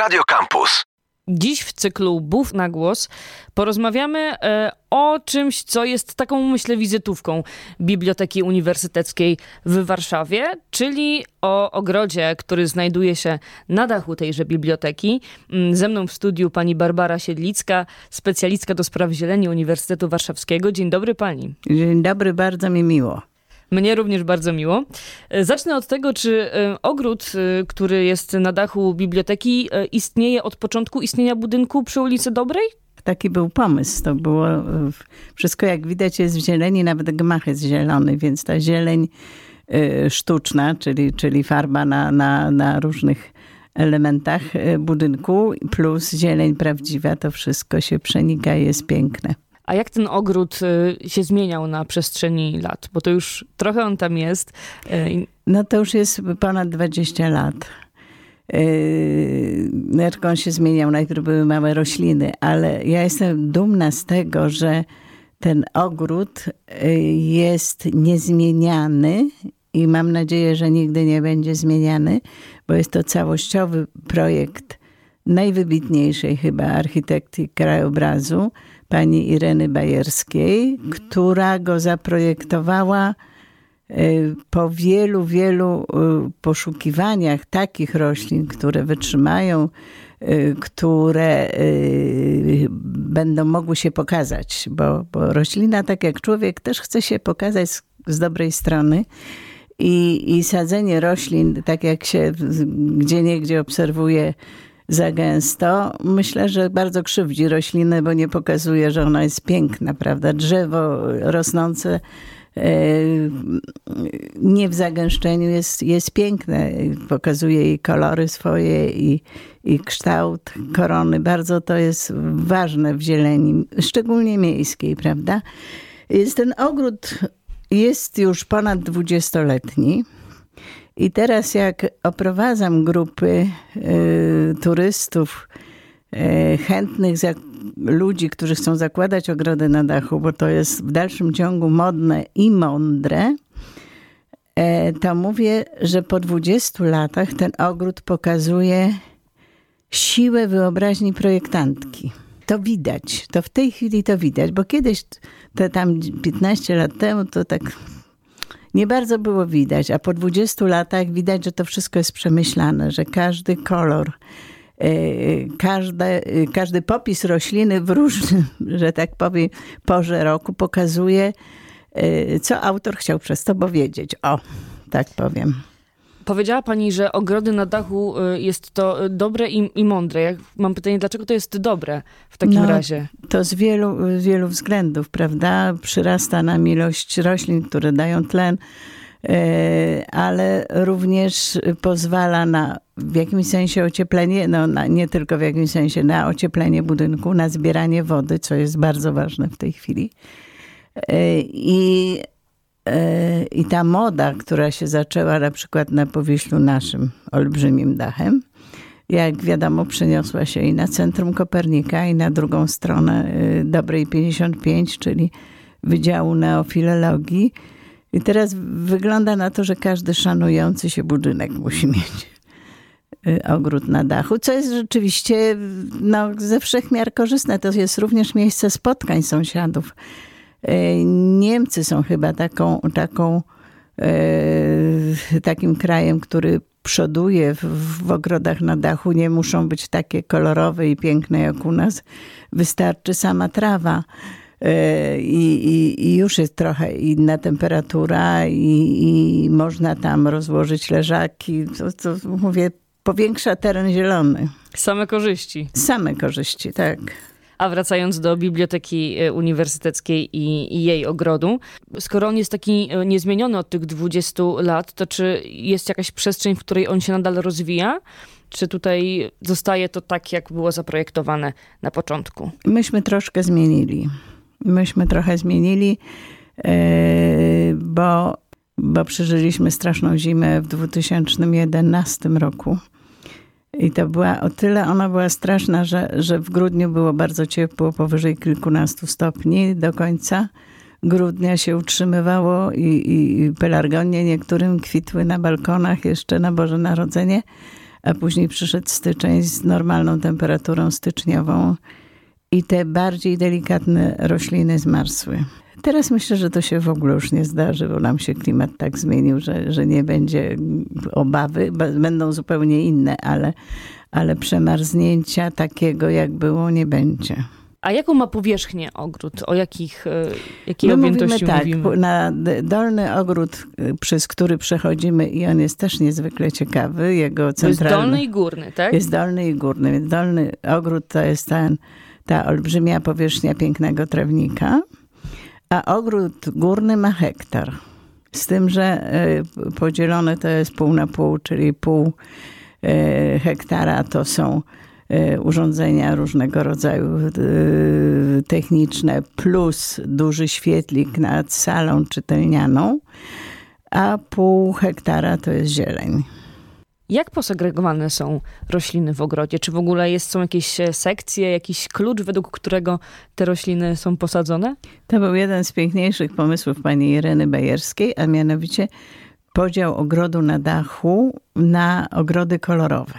Radio Kampus. Dziś w cyklu Buf na Głos porozmawiamy o czymś, co jest taką, myślę, wizytówką Biblioteki Uniwersyteckiej w Warszawie, czyli o ogrodzie, który znajduje się na dachu tejże biblioteki. Ze mną w studiu pani Barbara Siedlicka, specjalistka do spraw zieleni Uniwersytetu Warszawskiego. Dzień dobry pani. Dzień dobry, bardzo mi miło. Mnie również bardzo miło. Zacznę od tego, czy ogród, który jest na dachu biblioteki, istnieje od początku istnienia budynku przy ulicy Dobrej? Taki był pomysł. To było wszystko, jak widać, jest w zieleni, nawet gmach jest zielony, więc ta zieleń sztuczna, czyli farba na różnych elementach budynku, plus zieleń prawdziwa, to wszystko się przenika i jest piękne. A jak ten ogród się zmieniał na przestrzeni lat? Bo to już trochę on tam jest. No to już jest ponad 20 lat. Znaczy on się zmieniał, najpierw były małe rośliny, ale ja jestem dumna z tego, że ten ogród jest niezmieniany i mam nadzieję, że nigdy nie będzie zmieniany, bo jest to całościowy projekt najwybitniejszej chyba architektki krajobrazu, pani Ireny Bajerskiej, która go zaprojektowała po wielu poszukiwaniach takich roślin, które wytrzymają, które będą mogły się pokazać, bo roślina, tak jak człowiek, też chce się pokazać z dobrej strony. I sadzenie roślin, tak jak się gdzieniegdzie obserwuje za gęsto, myślę, że bardzo krzywdzi roślinę, bo nie pokazuje, że ona jest piękna, prawda? Drzewo rosnące nie w zagęszczeniu jest piękne. Pokazuje jej kolory swoje i kształt korony. Bardzo to jest ważne w zieleni, szczególnie miejskiej, prawda? Jest ten ogród, jest już ponad 20-letni. I teraz jak oprowadzam grupy turystów, chętnych ludzi, którzy chcą zakładać ogrody na dachu, bo to jest w dalszym ciągu modne i mądre, to mówię, że po 20 latach ten ogród pokazuje siłę wyobraźni projektantki. To widać, to w tej chwili to widać, bo kiedyś, to tam 15 lat temu, to tak nie bardzo było widać, a po 20 latach widać, że to wszystko jest przemyślane, że każdy kolor, każdy popis rośliny w różnym, że tak powiem, porze roku pokazuje, co autor chciał przez to powiedzieć. O, tak powiem. Powiedziała pani, że ogrody na dachu jest to dobre i mądre. Ja mam pytanie, dlaczego to jest dobre w takim razie? To z wielu względów, prawda? Przyrasta nam ilość roślin, które dają tlen, ale również pozwala na w jakimś sensie ocieplenie, nie tylko w jakimś sensie, na ocieplenie budynku, na zbieranie wody, co jest bardzo ważne w tej chwili. I ta moda, która się zaczęła na przykład na Powiślu naszym olbrzymim dachem, jak wiadomo, przeniosła się i na Centrum Kopernika, i na drugą stronę Dobrej 55, czyli Wydziału Neofilologii. I teraz wygląda na to, że każdy szanujący się budynek musi mieć ogród na dachu, co jest rzeczywiście ze wszech miar korzystne. To jest również miejsce spotkań sąsiadów. Niemcy są chyba takim krajem, który przoduje w ogrodach na dachu. Nie muszą być takie kolorowe i piękne jak u nas. Wystarczy sama trawa i już jest trochę inna temperatura i można tam rozłożyć leżaki. To mówię, powiększa teren zielony. Same korzyści. Same korzyści, tak. A wracając do Biblioteki Uniwersyteckiej i jej ogrodu, skoro on jest taki niezmieniony od tych 20 lat, to czy jest jakaś przestrzeń, w której on się nadal rozwija? Czy tutaj zostaje to tak, jak było zaprojektowane na początku? Myśmy troszkę zmienili. Bo przeżyliśmy straszną zimę w 2011 roku. I to była o tyle, ona była straszna, że w grudniu było bardzo ciepło, powyżej kilkunastu stopni. Do końca grudnia się utrzymywało i pelargonie niektórym kwitły na balkonach jeszcze na Boże Narodzenie. a później przyszedł styczeń z normalną temperaturą styczniową i te bardziej delikatne rośliny zmarzły. Teraz myślę, że to się w ogóle już nie zdarzy, bo nam się klimat tak zmienił, że nie będzie obawy, będą zupełnie inne, ale przemarznięcia takiego jak było nie będzie. A jaką ma powierzchnię ogród? O jakiej objętości mówimy? Tak, na dolny ogród, przez który przechodzimy i on jest też niezwykle ciekawy. Jego centralny, to jest dolny i górny, tak? Jest dolny i górny, więc dolny ogród to jest ta olbrzymia powierzchnia pięknego trawnika, a ogród górny ma hektar. Z tym, że podzielone to jest pół na pół, czyli pół hektara to są urządzenia różnego rodzaju techniczne plus duży świetlik nad salą czytelnianą, a pół hektara to jest zieleń. Jak posegregowane są rośliny w ogrodzie? Czy w ogóle są jakieś sekcje, jakiś klucz, według którego te rośliny są posadzone? To był jeden z piękniejszych pomysłów pani Ireny Bajerskiej, a mianowicie podział ogrodu na dachu na ogrody kolorowe.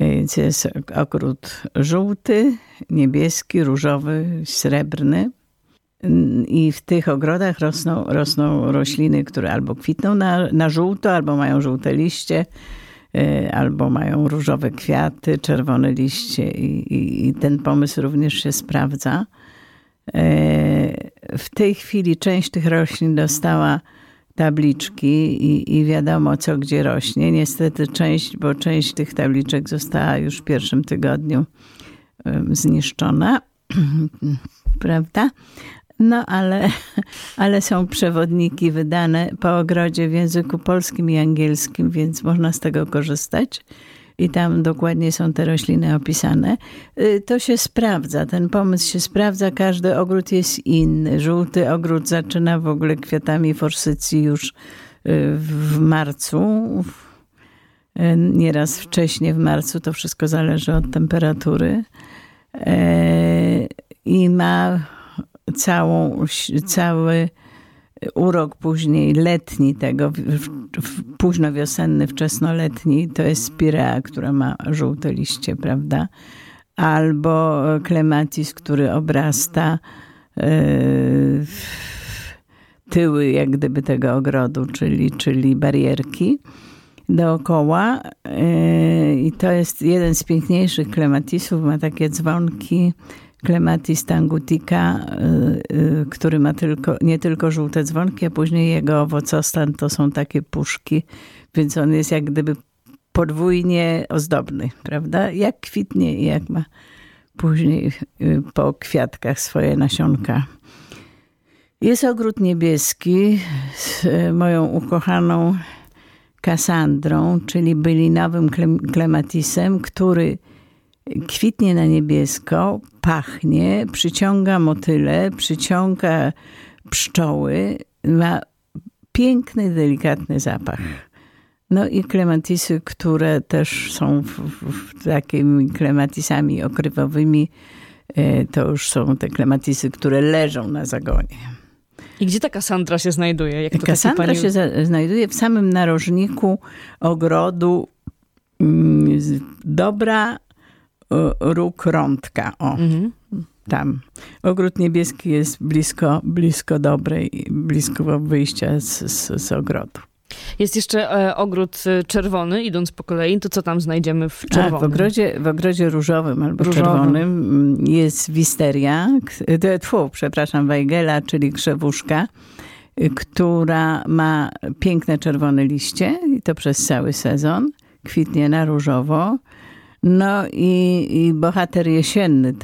Więc jest ogród żółty, niebieski, różowy, srebrny. I w tych ogrodach rosną rośliny, które albo kwitną na żółto, albo mają żółte liście, albo mają różowe kwiaty, czerwone liście. I ten pomysł również się sprawdza. W tej chwili część tych roślin dostała tabliczki i wiadomo, co gdzie rośnie. Niestety część tych tabliczek została już w pierwszym tygodniu zniszczona, prawda? No ale są przewodniki wydane po ogrodzie w języku polskim i angielskim, więc można z tego korzystać. I tam dokładnie są te rośliny opisane. To się sprawdza, ten pomysł się sprawdza, każdy ogród jest inny. Żółty ogród zaczyna w ogóle kwiatami forsycji już w marcu. Nieraz wcześniej w marcu, to wszystko zależy od temperatury. I ma cały urok później letni tego, późnowiosenny, wczesnoletni, to jest spirea, która ma żółte liście, prawda? Albo klematis, który obrasta tyły jak gdyby tego ogrodu, czyli barierki dookoła. I to jest jeden z piękniejszych klematisów, ma takie dzwonki, Klematis Tangutica, który ma nie tylko żółte dzwonki, a później jego owocostan to są takie puszki, więc on jest jak gdyby podwójnie ozdobny, prawda? Jak kwitnie i jak ma później po kwiatkach swoje nasionka. Jest ogród niebieski z moją ukochaną Cassandrą, czyli bylinowym klematisem, który kwitnie na niebiesko, pachnie, przyciąga motyle, przyciąga pszczoły, ma piękny, delikatny zapach. No i klematisy, które też są takimi klematisami okrywowymi, to już są te klematisy, które leżą na zagonie. I gdzie ta Kassandra się znajduje? Jak to Kassandra pani się znajduje w samym narożniku ogrodu Dobra Róg Rądka, tam. Ogród niebieski jest blisko dobrej, blisko wyjścia z ogrodu. Jest jeszcze ogród czerwony, idąc po kolei, to co tam znajdziemy w czerwonym? W ogrodzie różowym albo czerwonym jest wisteria, Weigela, czyli krzewuszka, która ma piękne czerwone liście i to przez cały sezon, kwitnie na różowo. No i bohater jesienny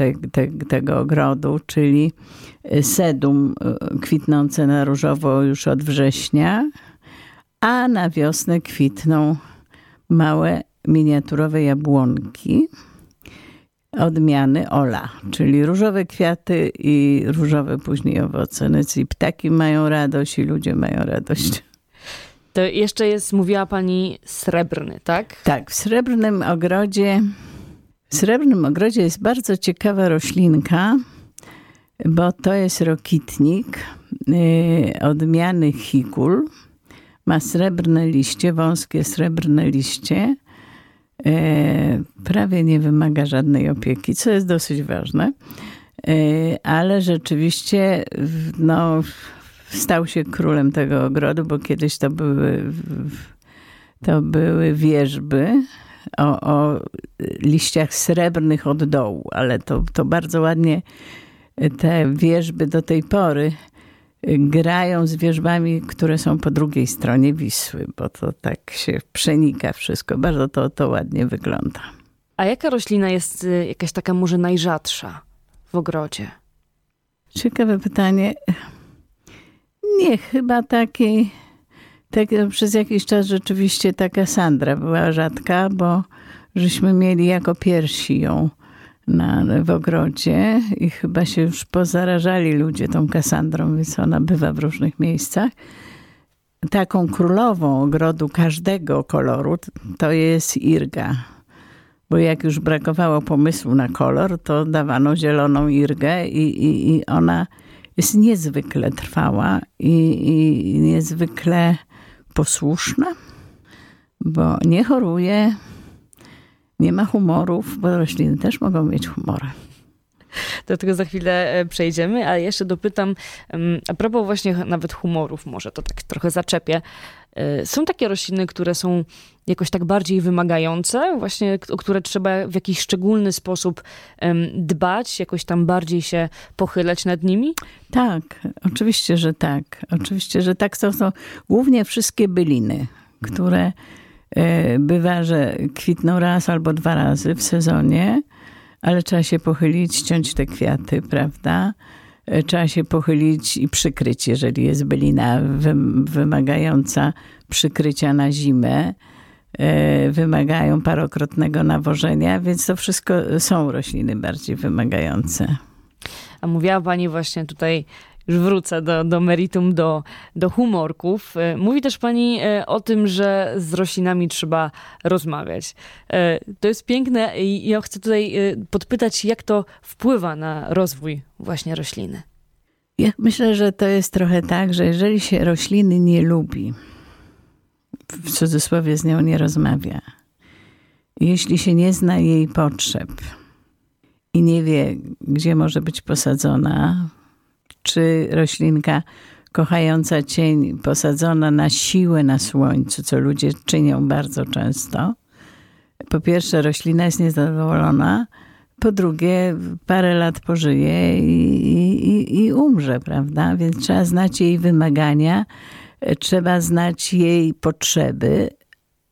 tego ogrodu, czyli sedum kwitnące na różowo już od września, a na wiosnę kwitną małe miniaturowe jabłonki odmiany Ola, czyli różowe kwiaty i różowe później owoce. No i ptaki mają radość i ludzie mają radość. To jeszcze jest, mówiła pani, srebrny, tak? Tak, w srebrnym ogrodzie jest bardzo ciekawa roślinka, bo to jest rokitnik odmiany hikul. Ma srebrne liście, wąskie srebrne liście. prawie nie wymaga żadnej opieki, co jest dosyć ważne, ale rzeczywiście no, stał się królem tego ogrodu, bo kiedyś to były wierzby o liściach srebrnych od dołu, ale to bardzo ładnie te wierzby do tej pory grają z wierzbami, które są po drugiej stronie Wisły, bo to tak się przenika wszystko. Bardzo to ładnie wygląda. A jaka roślina jest jakaś taka może najrzadsza w ogrodzie? Ciekawe pytanie. Nie, chyba takiej... Tak, przez jakiś czas rzeczywiście ta Cassandra była rzadka, bo żeśmy mieli jako pierwsi ją w ogrodzie i chyba się już pozarażali ludzie tą Cassandrą, więc ona bywa w różnych miejscach. Taką królową ogrodu każdego koloru to jest Irga, bo jak już brakowało pomysłu na kolor, to dawano zieloną Irgę i ona jest niezwykle trwała i niezwykle posłuszna, bo nie choruje, nie ma humorów, bo rośliny też mogą mieć humory. Do tego za chwilę przejdziemy, ale jeszcze dopytam, a propos właśnie nawet humorów, może to tak trochę zaczepię. Są takie rośliny, które są jakoś tak bardziej wymagające, właśnie o które trzeba w jakiś szczególny sposób dbać, jakoś tam bardziej się pochylać nad nimi? Tak, oczywiście, że tak. Oczywiście, że tak. Są głównie wszystkie byliny, które bywa, że kwitną raz albo dwa razy w sezonie, ale trzeba się pochylić, ściąć te kwiaty, prawda? Trzeba się pochylić i przykryć, jeżeli jest bylina wymagająca przykrycia na zimę. Wymagają parokrotnego nawożenia, więc to wszystko są rośliny bardziej wymagające. A mówiła pani właśnie tutaj, już wrócę do meritum, do humorków. Mówi też pani o tym, że z roślinami trzeba rozmawiać. To jest piękne i ja chcę tutaj podpytać, jak to wpływa na rozwój właśnie rośliny. Ja myślę, że to jest trochę tak, że jeżeli się rośliny nie lubi, w cudzysłowie z nią nie rozmawia, jeśli się nie zna jej potrzeb i nie wie, gdzie może być posadzona, czy roślinka kochająca cień, posadzona na siłę na słońcu, co ludzie czynią bardzo często. Po pierwsze, roślina jest niezadowolona. Po drugie, parę lat pożyje i umrze, prawda? Więc trzeba znać jej wymagania, trzeba znać jej potrzeby,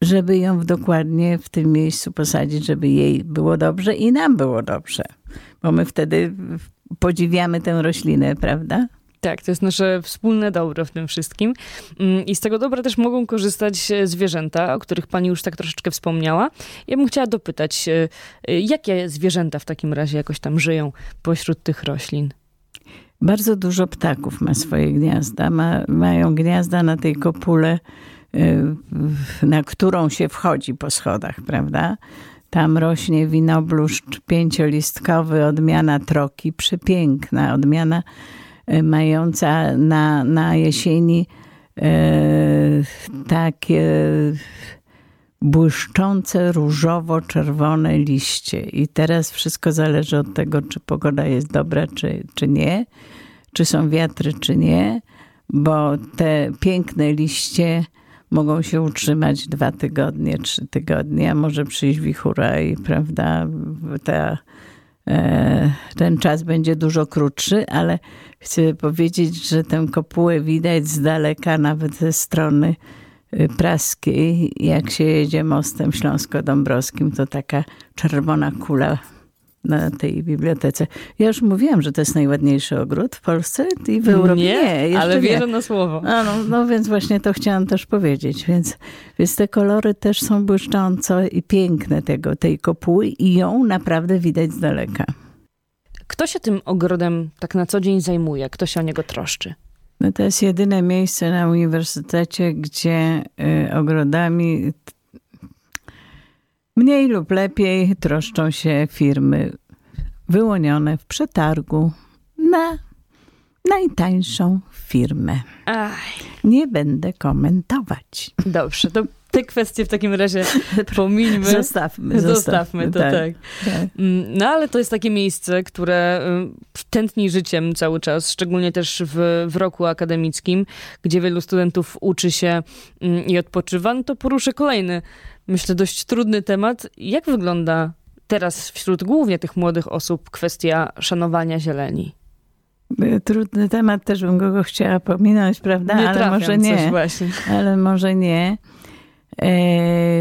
żeby ją dokładnie w tym miejscu posadzić, żeby jej było dobrze i nam było dobrze. Bo my wtedy... podziwiamy tę roślinę, prawda? Tak, to jest nasze wspólne dobro w tym wszystkim. I z tego dobra też mogą korzystać zwierzęta, o których pani już tak troszeczkę wspomniała. Ja bym chciała dopytać, jakie zwierzęta w takim razie jakoś tam żyją pośród tych roślin? Bardzo dużo ptaków ma swoje gniazda. Mają gniazda na tej kopule, na którą się wchodzi po schodach, prawda? Tam rośnie winobluszcz pięciolistkowy, odmiana troki, przepiękna odmiana mająca na jesieni takie błyszczące, różowo-czerwone liście. I teraz wszystko zależy od tego, czy pogoda jest dobra, czy nie, czy są wiatry, czy nie, bo te piękne liście mogą się utrzymać 2 tygodnie, 3 tygodnie, a może przyjść wichura i prawda, ten czas będzie dużo krótszy, ale chcę powiedzieć, że tę kopułę widać z daleka, nawet ze strony praskiej. Jak się jedzie mostem Śląsko-Dąbrowskim, to taka czerwona kula na tej bibliotece. Ja już mówiłam, że to jest najładniejszy ogród w Polsce i w Europie. Nie, ale wierzę na słowo. No więc właśnie to chciałam też powiedzieć. Więc te kolory też są błyszczące i piękne tej kopuły i ją naprawdę widać z daleka. Kto się tym ogrodem tak na co dzień zajmuje? Kto się o niego troszczy? No to jest jedyne miejsce na uniwersytecie, gdzie ogrodami... mniej lub lepiej troszczą się firmy wyłonione w przetargu na najtańszą firmę. Aj. Nie będę komentować. Dobrze, to te kwestie w takim razie pomińmy. Zostawmy to, tak. No ale to jest takie miejsce, które tętni życiem cały czas, szczególnie też w roku akademickim, gdzie wielu studentów uczy się i odpoczywa. No to poruszę kolejny, myślę, dość trudny temat. Jak wygląda teraz wśród głównie tych młodych osób kwestia szanowania zieleni? Trudny temat, też bym go chciała pominąć, prawda? Ale może nie.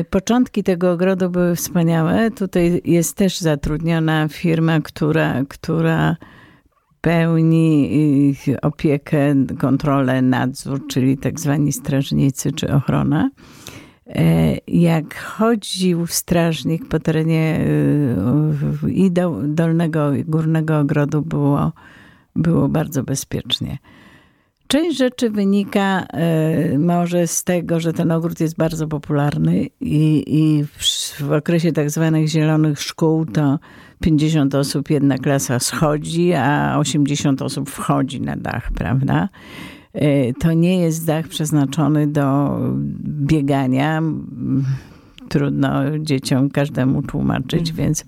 Początki tego ogrodu były wspaniałe. Tutaj jest też zatrudniona firma, która pełni opiekę, kontrolę, nadzór, czyli tak zwani strażnicy czy ochrona. Jak chodził strażnik po terenie i dolnego i górnego ogrodu, było bardzo bezpiecznie. Część rzeczy wynika może z tego, że ten ogród jest bardzo popularny i w okresie tak zwanych zielonych szkół to 50 osób jedna klasa schodzi, a 80 osób wchodzi na dach, prawda? To nie jest dach przeznaczony do biegania. Trudno dzieciom każdemu tłumaczyć, więc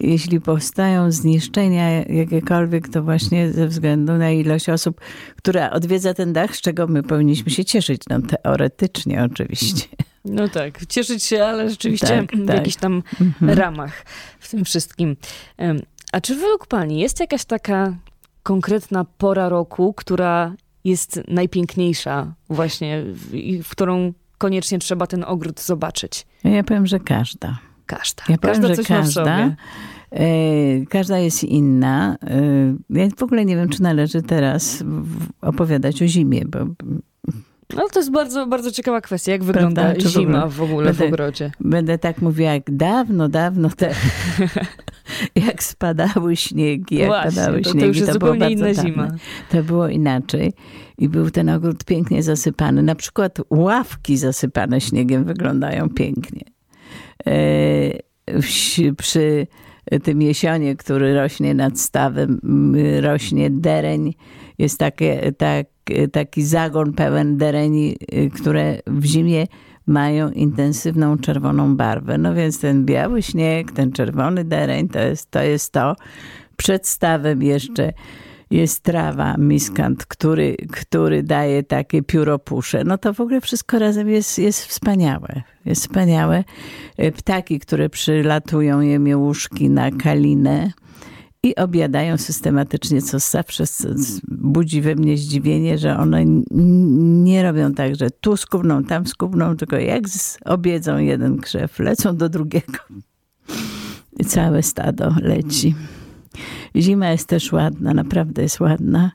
jeśli powstają zniszczenia jakiekolwiek, to właśnie ze względu na ilość osób, która odwiedza ten dach, z czego my powinniśmy się cieszyć. No teoretycznie oczywiście. No tak, cieszyć się, ale rzeczywiście w jakichś tam ramach w tym wszystkim. A czy według pani jest jakaś taka konkretna pora roku, która jest najpiękniejsza właśnie, w którą koniecznie trzeba ten ogród zobaczyć? Ja powiem, że każda. Każda. Każda jest inna. Ja w ogóle nie wiem, czy należy teraz opowiadać o zimie, bo... No to jest bardzo, bardzo ciekawa kwestia, jak wygląda zima w ogóle w ogrodzie. Będę tak mówiła, jak dawno jak spadały śniegi, to już jest to zupełnie inna zima. To było inaczej i był ten ogród pięknie zasypany. Na przykład ławki zasypane śniegiem wyglądają pięknie. Przy tym jesionie, który rośnie nad stawem, rośnie dereń. Jest taki zagon pełen dereni, które w zimie mają intensywną czerwoną barwę. No więc ten biały śnieg, ten czerwony dereń, to jest to. Przed stawem jeszcze jest trawa, miskant, który daje takie pióropusze. No to w ogóle wszystko razem jest wspaniałe. Jest wspaniałe. Ptaki, które przylatują, jemiołuszki na kalinę. I obiadają systematycznie, co zawsze budzi we mnie zdziwienie, że one nie robią tak, że tu skubną, tam skubną, tylko jak obiedzą jeden krzew, lecą do drugiego. I całe stado leci. Zima jest też ładna, naprawdę jest ładna.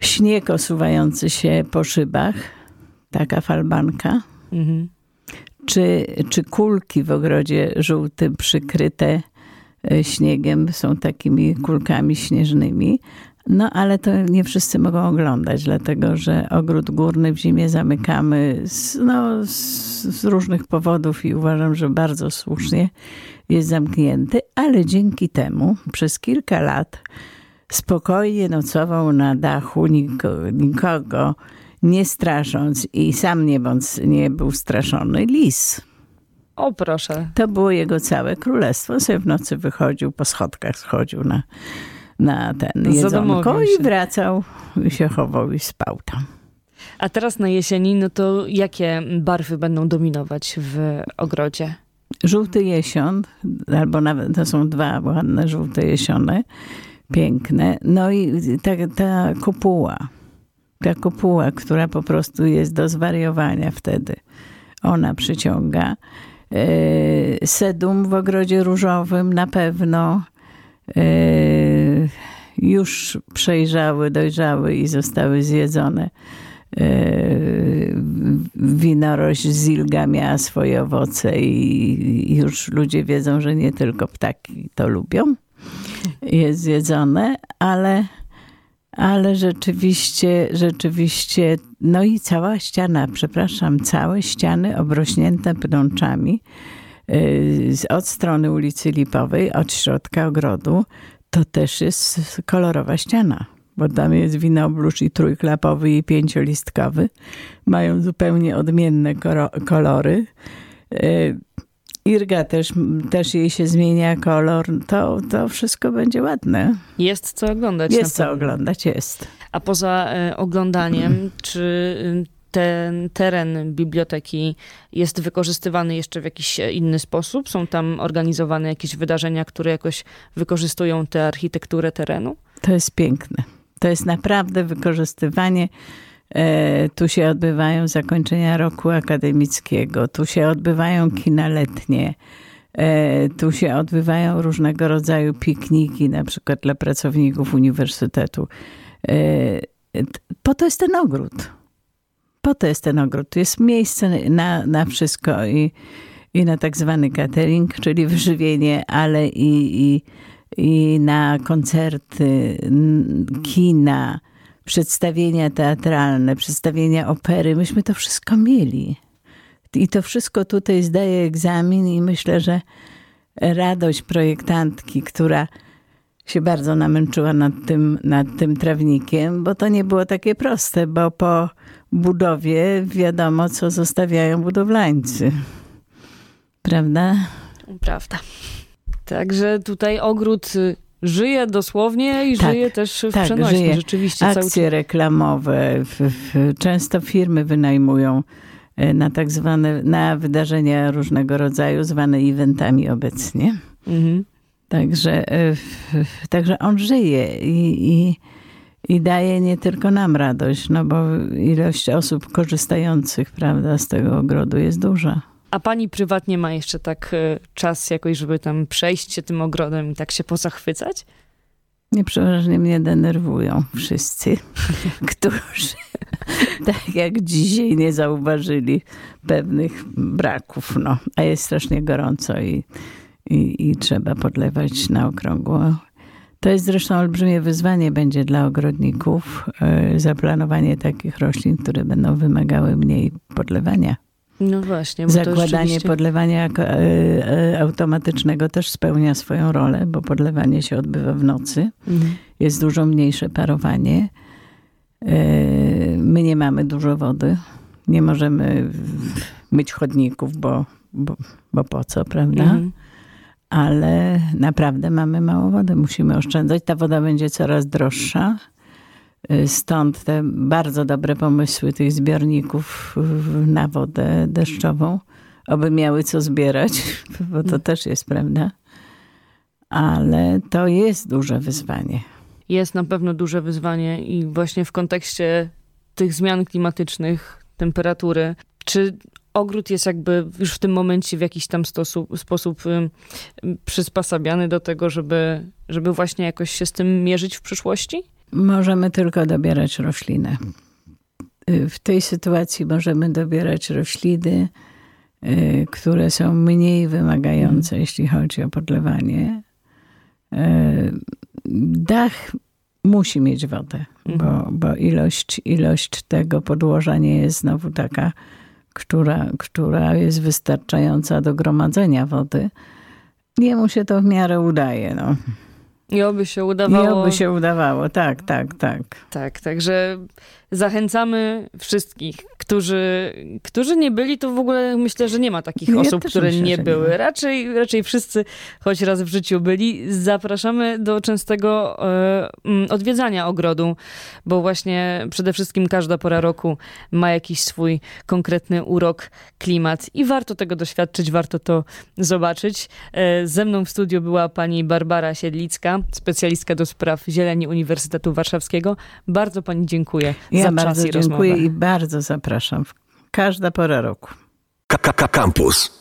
Śnieg osuwający się po szybach, taka falbanka. Mhm. Czy kulki w ogrodzie żółtym przykryte śniegiem, są takimi kulkami śnieżnymi. No ale to nie wszyscy mogą oglądać, dlatego że ogród górny w zimie zamykamy z różnych powodów i uważam, że bardzo słusznie jest zamknięty, ale dzięki temu przez kilka lat spokojnie nocował na dachu nikogo, nie strasząc i sam nie był straszony lis. O proszę. To było jego całe królestwo. On sobie w nocy wychodził, po schodkach schodził na ten jedzonko i wracał i się chował i spał tam. A teraz na jesieni, no to jakie barwy będą dominować w ogrodzie? Żółty jesion, albo nawet to są dwa ładne żółte jesiony, piękne. No i ta kopuła. Ta kopuła, która po prostu jest do zwariowania wtedy. Ona przyciąga. Sedum w ogrodzie różowym na pewno, już przejrzały, dojrzały i zostały zjedzone. Winorość Zilga miała swoje owoce i już ludzie wiedzą, że nie tylko ptaki to lubią. Jest zjedzone, ale rzeczywiście, no i cała ściana, całe ściany obrośnięte pączami od strony ulicy Lipowej, od środka ogrodu, to też jest kolorowa ściana. bo tam jest winoblusz i trójklapowy i pięciolistkowy. Mają zupełnie odmienne kolory. Irga też jej się zmienia kolor. To wszystko będzie ładne. Jest co oglądać. Jest co oglądać, jest. A poza oglądaniem, czy ten teren biblioteki jest wykorzystywany jeszcze w jakiś inny sposób? Są tam organizowane jakieś wydarzenia, które jakoś wykorzystują tę architekturę terenu? To jest piękne. To jest naprawdę wykorzystywanie. Tu się odbywają zakończenia roku akademickiego, tu się odbywają kina letnie, tu się odbywają różnego rodzaju pikniki, na przykład dla pracowników uniwersytetu. Po to jest ten ogród. Po to jest ten ogród. Jest miejsce na wszystko i na tak zwany catering, czyli wyżywienie, ale i na koncerty, kina, przedstawienia teatralne, przedstawienia opery. Myśmy to wszystko mieli. I to wszystko tutaj zdaje egzamin i myślę, że radość projektantki, która się bardzo namęczyła nad tym trawnikiem, bo to nie było takie proste, bo po budowie wiadomo, co zostawiają budowlańcy. Prawda? Prawda. Także tutaj ogród żyje dosłownie i żyje też w przenośni. Żyje. Rzeczywiście. Akcje reklamowe. Często firmy wynajmują na tak zwane, na wydarzenia różnego rodzaju, zwane eventami obecnie. Mhm. Także on żyje i daje nie tylko nam radość, no bo ilość osób korzystających, prawda, z tego ogrodu jest duża. A pani prywatnie ma jeszcze tak czas jakoś, żeby tam przejść się tym ogrodem i tak się pozachwycać? Nie, przeważnie mnie denerwują wszyscy, którzy tak jak dzisiaj nie zauważyli pewnych braków. No. A jest strasznie gorąco i trzeba podlewać na okrągło. To jest zresztą olbrzymie wyzwanie będzie dla ogrodników, zaplanowanie takich roślin, które będą wymagały mniej podlewania. No właśnie. Bo zakładanie to rzeczywiście podlewania automatycznego też spełnia swoją rolę, bo podlewanie się odbywa w nocy. Mhm. Jest dużo mniejsze parowanie. My nie mamy dużo wody. Nie możemy myć chodników, bo po co, prawda? Mhm. Ale naprawdę mamy mało wody. Musimy oszczędzać. Ta woda będzie coraz droższa. Stąd te bardzo dobre pomysły tych zbiorników na wodę deszczową. Oby miały co zbierać, bo to też jest prawda. Ale to jest duże wyzwanie. Jest na pewno duże wyzwanie i właśnie w kontekście tych zmian klimatycznych, temperatury, czy ogród jest jakby już w tym momencie w jakiś tam sposób przysposabiany do tego, żeby właśnie jakoś się z tym mierzyć w przyszłości? Możemy tylko dobierać rośliny. W tej sytuacji możemy dobierać rośliny, które są mniej wymagające, jeśli chodzi o podlewanie. Dach musi mieć wodę, bo ilość tego podłoża nie jest znowu taka, która jest wystarczająca do gromadzenia wody. Jemu się to w miarę udaje, no. I oby się udawało. Tak, także zachęcamy wszystkich, którzy nie byli, to w ogóle myślę, że nie ma takich osób, które myślę, nie były. Nie. Raczej wszyscy choć raz w życiu byli. Zapraszamy do częstego odwiedzania ogrodu, bo właśnie przede wszystkim każda pora roku ma jakiś swój konkretny urok, klimat i warto tego doświadczyć, warto to zobaczyć. Ze mną w studiu była pani Barbara Siedlicka, specjalistka do spraw zieleni Uniwersytetu Warszawskiego. Bardzo pani dziękuję za czas i rozmowę. Ja bardzo dziękuję i bardzo zapraszam. Każda pora roku. Campus.